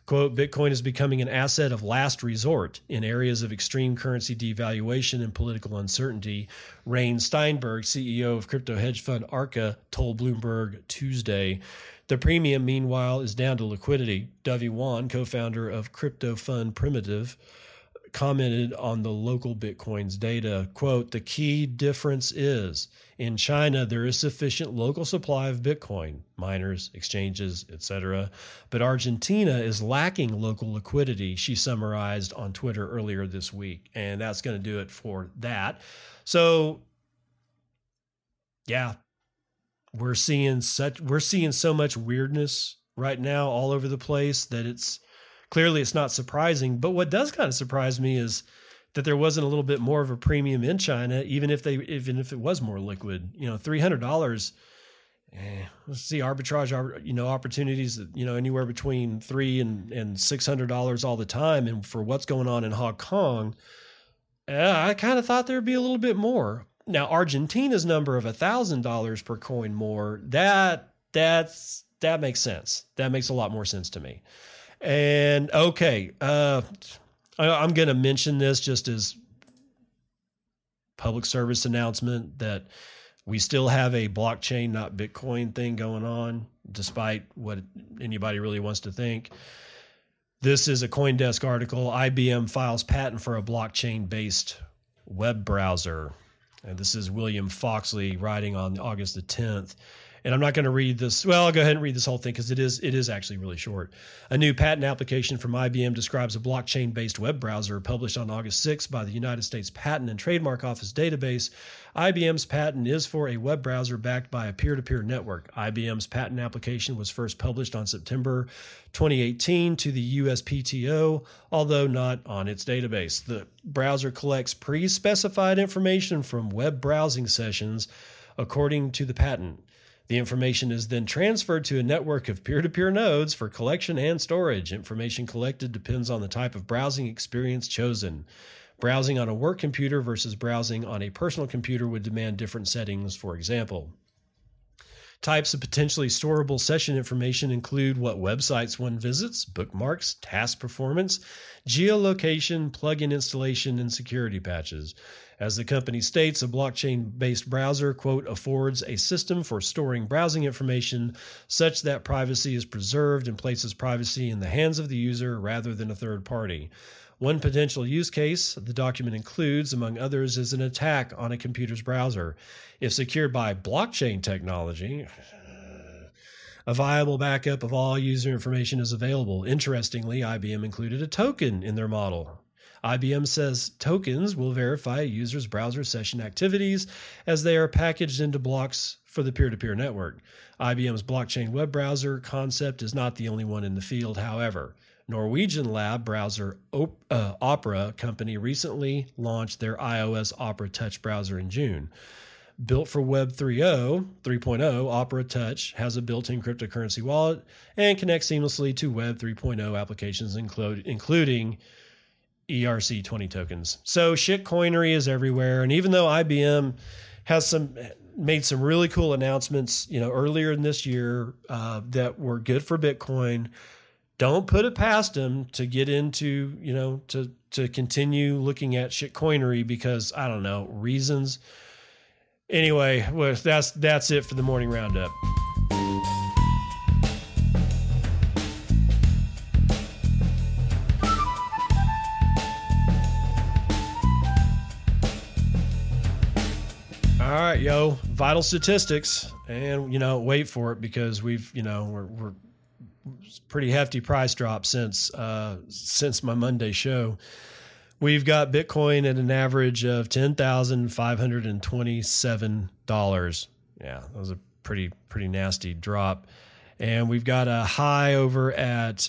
Quote, Bitcoin is becoming an asset of last resort in areas of extreme currency devaluation and political uncertainty, Raine Steinberg, CEO of crypto hedge fund Arca, told Bloomberg Tuesday. The premium, meanwhile, is down to liquidity. Devi Wan, co-founder of crypto fund Primitive, commented on the local Bitcoin's data. Quote, the key difference is in China, there is sufficient local supply of Bitcoin, miners, exchanges, etc. But Argentina is lacking local liquidity, she summarized on Twitter earlier this week. And that's going to do it for that. So, yeah. We're seeing so much weirdness right now all over the place that it's not surprising. But what does kind of surprise me is that there wasn't a little bit more of a premium in China, even if it was more liquid. You know, $300. Let's see arbitrage, opportunities, anywhere between $3 and $600 all the time. And for what's going on in Hong Kong, I kind of thought there'd be a little bit more. Now, Argentina's number of $1,000 per coin more, that makes sense. That makes a lot more sense to me. And okay, I'm going to mention this just as public service announcement that we still have a blockchain, not Bitcoin thing going on, despite what anybody really wants to think. This is a CoinDesk article. IBM files patent for a blockchain-based web browser. And this is William Foxley writing on August the 10th. And I'm not going to read this. Well, I'll go ahead and read this whole thing because it is actually really short. A new patent application from IBM describes a blockchain-based web browser published on August 6th by the United States Patent and Trademark Office database. IBM's patent is for a web browser backed by a peer-to-peer network. IBM's patent application was first published on September 2018 to the USPTO, although not on its database. The browser collects pre-specified information from web browsing sessions, according to the patent. The information is then transferred to a network of peer-to-peer nodes for collection and storage. Information collected depends on the type of browsing experience chosen. Browsing on a work computer versus browsing on a personal computer would demand different settings, for example. Types of potentially storable session information include what websites one visits, bookmarks, task performance, geolocation, plugin installation, and security patches. As the company states, a blockchain-based browser, quote, affords a system for storing browsing information such that privacy is preserved and places privacy in the hands of the user rather than a third party. One potential use case the document includes, among others, is an attack on a computer's browser. If secured by blockchain technology, a viable backup of all user information is available. Interestingly, IBM included a token in their model. IBM says tokens will verify a user's browser session activities as they are packaged into blocks for the peer-to-peer network. IBM's blockchain web browser concept is not the only one in the field, however. Norwegian lab browser Opera company recently launched their iOS Opera Touch browser in June. Built for Web 3.0, Opera Touch has a built-in cryptocurrency wallet and connects seamlessly to Web 3.0 applications, including ERC20 tokens. So shitcoinery is everywhere. And even though IBM has made some really cool announcements, earlier in this year that were good for Bitcoin, don't put it past them to get into, to continue looking at shitcoinery because I don't know reasons. Anyway, well, that's it for the morning roundup. All right, yo, vital statistics, and wait for it because we've we're pretty hefty price drop since my Monday show. We've got Bitcoin at an average of $10,527. Yeah, that was a pretty nasty drop. And we've got a high over at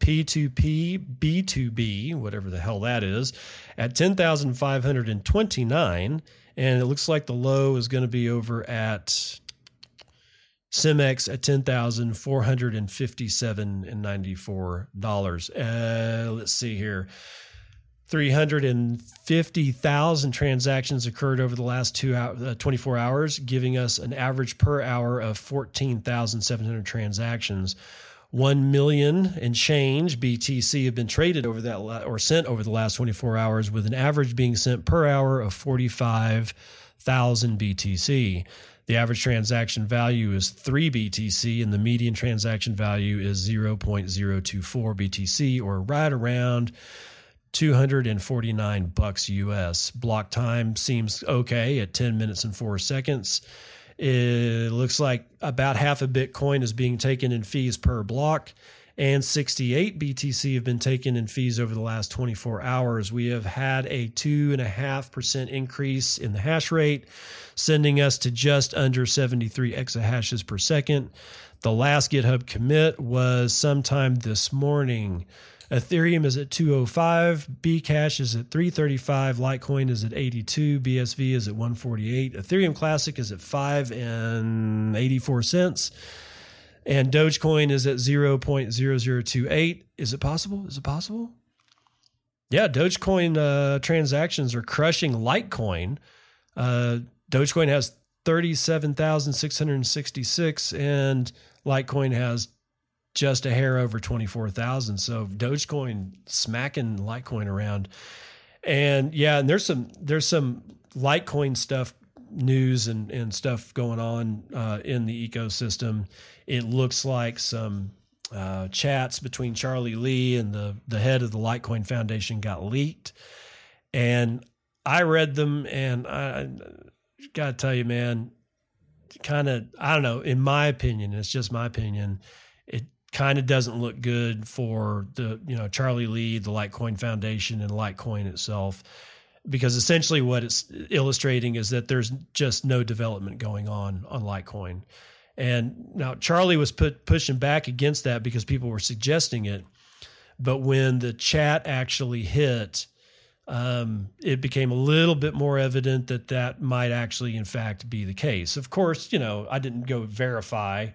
P2P, B2B, whatever the hell that is, at 10,529. And it looks like the low is going to be over at CEMEX at $10,457.94. Let's see here. 350,000 transactions occurred over the last 24 hours, giving us an average per hour of 14,700 transactions. 1 million and change BTC have been traded over that or sent over the last 24 hours, with an average being sent per hour of 45,000 BTC. The average transaction value is 3 BTC, and the median transaction value is 0.024 BTC, or right around $249 US. Block time seems okay at 10 minutes and 4 seconds. It looks like about half a Bitcoin is being taken in fees per block, and 68 BTC have been taken in fees over the last 24 hours. We have had a 2.5% increase in the hash rate, sending us to just under 73 exahashes per second. The last GitHub commit was sometime this morning. Ethereum is at 205, Bcash is at 335, Litecoin is at 82, BSV is at 148, Ethereum Classic is at $5.84, and Dogecoin is at 0.0028. Is it possible? Yeah, Dogecoin transactions are crushing Litecoin. Dogecoin has 37,666, and Litecoin has just a hair over 24,000. So Dogecoin smacking Litecoin around. And yeah, and there's some Litecoin stuff, news and stuff going on in the ecosystem. It looks like some chats between Charlie Lee and the head of the Litecoin Foundation got leaked. And I read them, and I gotta tell you, man, kind of, I don't know, in my opinion, it's just my opinion, it kind of doesn't look good for the, you know, Charlie Lee, the Litecoin Foundation, and Litecoin itself, because essentially what it's illustrating is that there's just no development going on Litecoin. And now Charlie was pushing back against that because people were suggesting it. But when the chat actually hit, it became a little bit more evident that that might actually, in fact, be the case. Of course, you know, I didn't go verify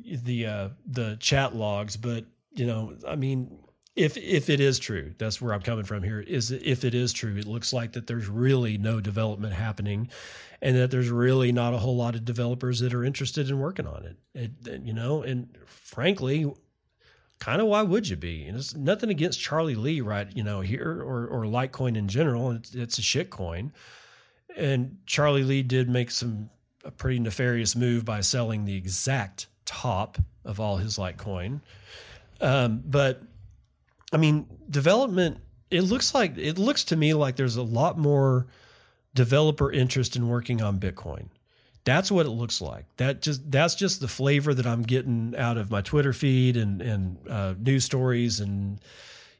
the chat logs, but you know, I mean, if it is true, that's where I'm coming from here, is if it is true, it looks like that there's really no development happening, and that there's really not a whole lot of developers that are interested in working on it. You know, and frankly, kind of why would you be? And it's nothing against Charlie Lee, right? You know, here or Litecoin in general, it's a shit coin, and Charlie Lee did make a pretty nefarious move by selling the exact top of all his Litecoin. But I mean, development, it looks to me like there's a lot more developer interest in working on Bitcoin. That's what it looks like. That's just the flavor that I'm getting out of my Twitter feed and news stories and,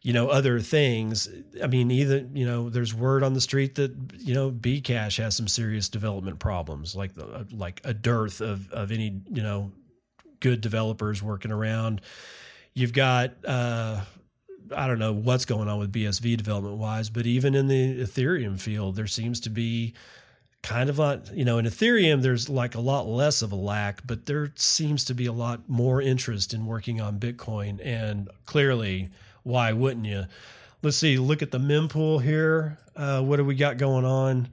you know, other things. I mean, either, you know, there's word on the street that, you know, Bcash has some serious development problems, like a dearth of any, you know, good developers working around. You've got, I don't know what's going on with BSV development wise, but even in the Ethereum field, there seems to be kind of a, you know, in Ethereum, there's like a lot less of a lack, but there seems to be a lot more interest in working on Bitcoin. And clearly, why wouldn't you? Let's see, look at the mempool here. What do we got going on?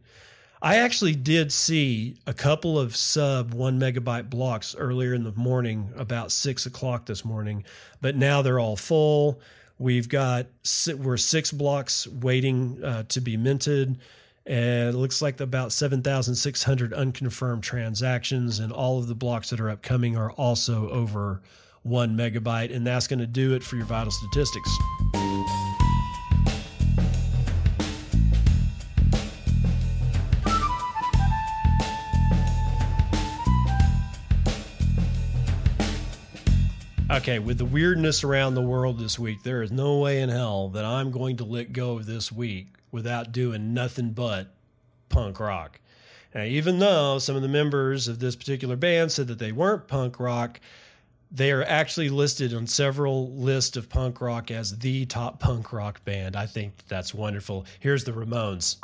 I actually did see a couple of sub-1 megabyte blocks earlier in the morning, about 6 o'clock this morning, but now they're all full. We're 6 blocks waiting to be minted, and it looks like about 7,600 unconfirmed transactions, and all of the blocks that are upcoming are also over 1 megabyte, and that's going to do it for your vital statistics. Okay, with the weirdness around the world this week, there is no way in hell that I'm going to let go of this week without doing nothing but punk rock. Now, even though some of the members of this particular band said that they weren't punk rock, They are actually listed on several lists of punk rock as the top punk rock band. I think that's wonderful. Here's the Ramones.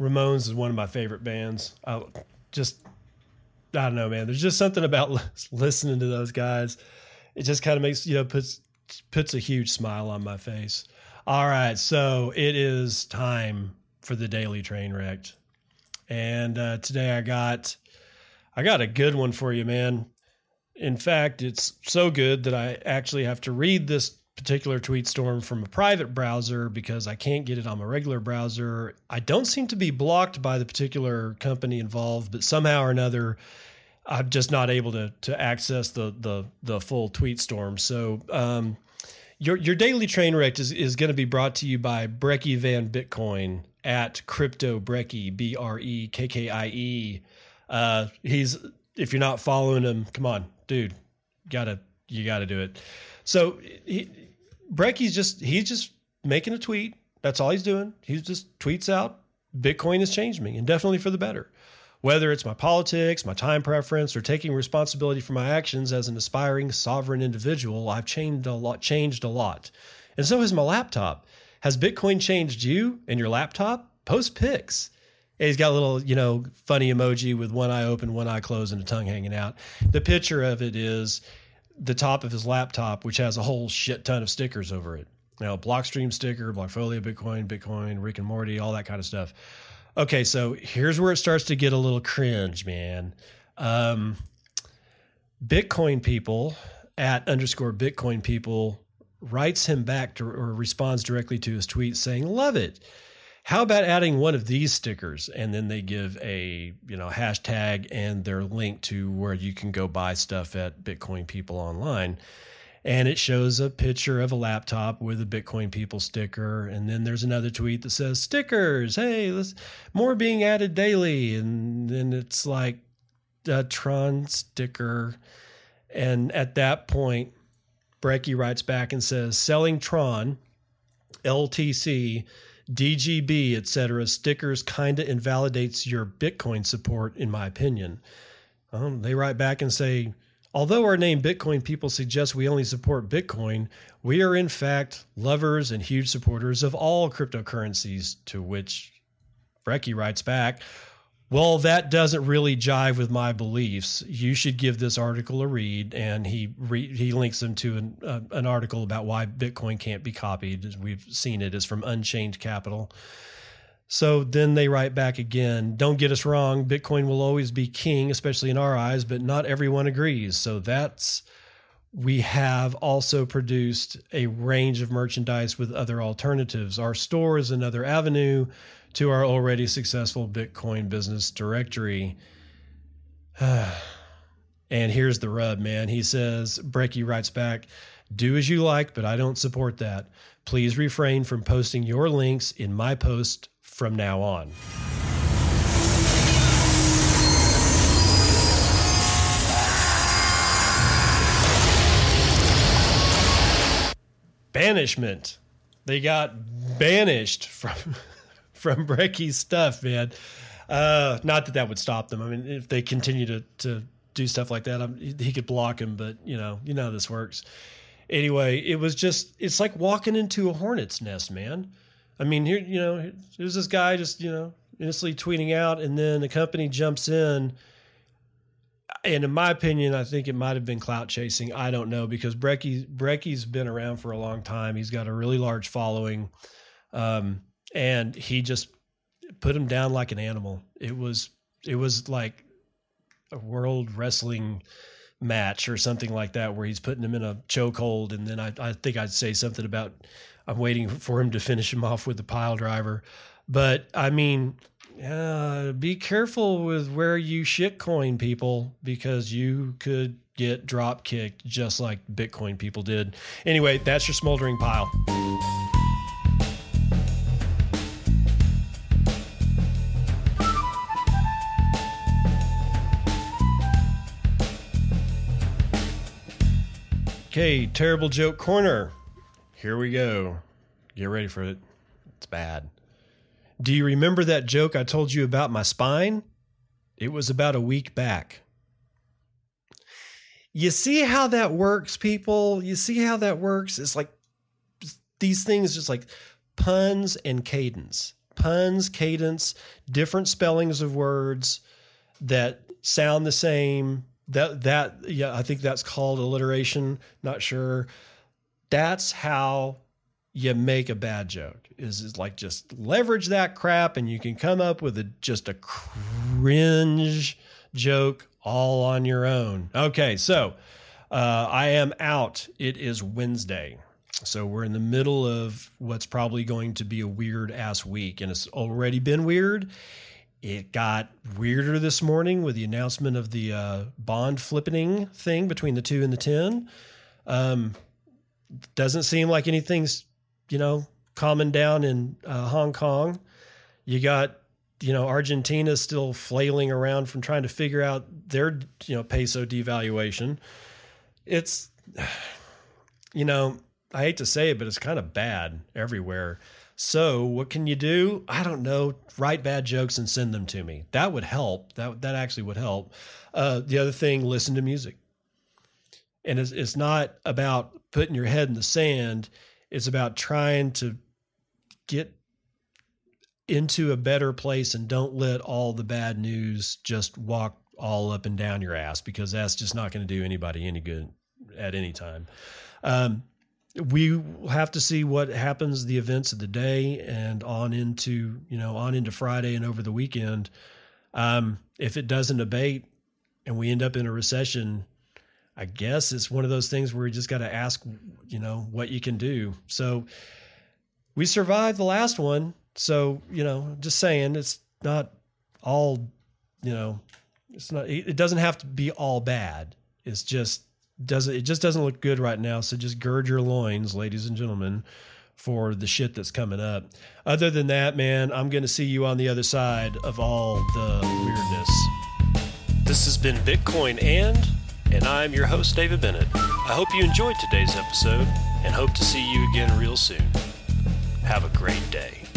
Ramones is one of my favorite bands. I don't know, man. There's just something about listening to those guys. It just kind of makes, puts a huge smile on my face. All right. So it is time for the Daily Train Wreck. And today I got a good one for you, man. In fact, it's so good that I actually have to read this particular tweet storm from a private browser because I can't get it on my regular browser. I don't seem to be blocked by the particular company involved, but somehow or another, I'm just not able to access the full tweet storm. So your daily train wreck is going to be brought to you by Brecky Van Bitcoin at Crypto Brecky, BREKKIE. If you're not following him, come on, dude, you gotta do it. So Brecky's he's just making a tweet. That's all he's doing. He just tweets out, Bitcoin has changed me, and definitely for the better. Whether it's my politics, my time preference, or taking responsibility for my actions as an aspiring sovereign individual, I've changed a lot. And so has my laptop. Has Bitcoin changed you and your laptop? Post pics. He's got a little, funny emoji with one eye open, one eye closed, and a tongue hanging out. The picture of it is the top of his laptop, which has a whole shit ton of stickers over it. Now, Blockstream sticker, Blockfolio, Bitcoin, Rick and Morty, all that kind of stuff. Okay, so here's where it starts to get a little cringe, man. Bitcoin people @Bitcoin people writes him back or responds directly to his tweet saying, love it. How about adding one of these stickers? And then they give a hashtag and their link to where you can go buy stuff at Bitcoin People online. And it shows a picture of a laptop with a Bitcoin People sticker. And then there's another tweet that says, stickers, hey, more being added daily. And then it's like a Tron sticker. And at that point, Brecky writes back and says, selling Tron, LTC, DGB, etc. stickers kinda invalidates your Bitcoin support, in my opinion. They write back and say, although our name Bitcoin People suggests we only support Bitcoin, we are in fact lovers and huge supporters of all cryptocurrencies, to which Brecky writes back, well, that doesn't really jive with my beliefs. You should give this article a read. And he links them to an article about why Bitcoin can't be copied. We've seen it. It's from Unchained Capital. So then they write back again, don't get us wrong. Bitcoin will always be king, especially in our eyes, but not everyone agrees. So we have also produced a range of merchandise with other alternatives. Our store is another avenue to our already successful Bitcoin business directory. And here's the rub, man. He says, Brecky writes back, do as you like, but I don't support that. Please refrain from posting your links in my post from now on. Banishment. They got banished from Brecky's stuff, man. Not that would stop them. I mean, if they continue to do stuff like that, he could block him, but you know how this works. Anyway, it's like walking into a hornet's nest, man. I mean, here, there's this guy just, innocently tweeting out, and then the company jumps in. And in my opinion, I think it might have been clout chasing. I don't know, because Brecky's been around for a long time. He's got a really large following, and he just put him down like an animal. It was like a world wrestling match or something like that, where he's putting him in a chokehold. And then I think I'd say something about I'm waiting for him to finish him off with the pile driver. But I mean, be careful with where you shitcoin people, because you could get drop kicked just like Bitcoin people did. Anyway, that's your smoldering pile. Okay, terrible joke corner. Here we go. Get ready for it. It's bad. Do you remember that joke I told you about my spine? It was about a week back. You see how that works, people? You see how that works? It's like these things, just like puns and cadence. Puns, cadence, different spellings of words that sound the same. Yeah, I think that's called alliteration. Not sure. That's how you make a bad joke, is like just leverage that crap, and you can come up with just a cringe joke all on your own. Okay, so I am out. It is Wednesday. So we're in the middle of what's probably going to be a weird-ass week, and it's already been weird. It got weirder this morning with the announcement of the bond flipping thing between the 2 and the 10. Doesn't seem like anything's calming down in Hong Kong. You got, Argentina still flailing around from trying to figure out their, peso devaluation. It's, I hate to say it, but it's kind of bad everywhere. So what can you do? I don't know. Write bad jokes and send them to me. That would help. That actually would help. The other thing, listen to music. And it's not about putting your head in the sand. It's about trying to get into a better place, and don't let all the bad news just walk all up and down your ass, because that's just not going to do anybody any good at any time. We have to see what happens, the events of the day and on into Friday and over the weekend. If it doesn't abate and we end up in a recession, I guess it's one of those things where you just got to ask, what you can do. So we survived the last one. So, just saying, it's not all, it doesn't have to be all bad. It just doesn't look good right now. So just gird your loins, ladies and gentlemen, for the shit that's coming up. Other than that, man, I'm going to see you on the other side of all the weirdness. This has been Bitcoin and I'm your host, David Bennett. I hope you enjoyed today's episode and hope to see you again real soon. Have a great day.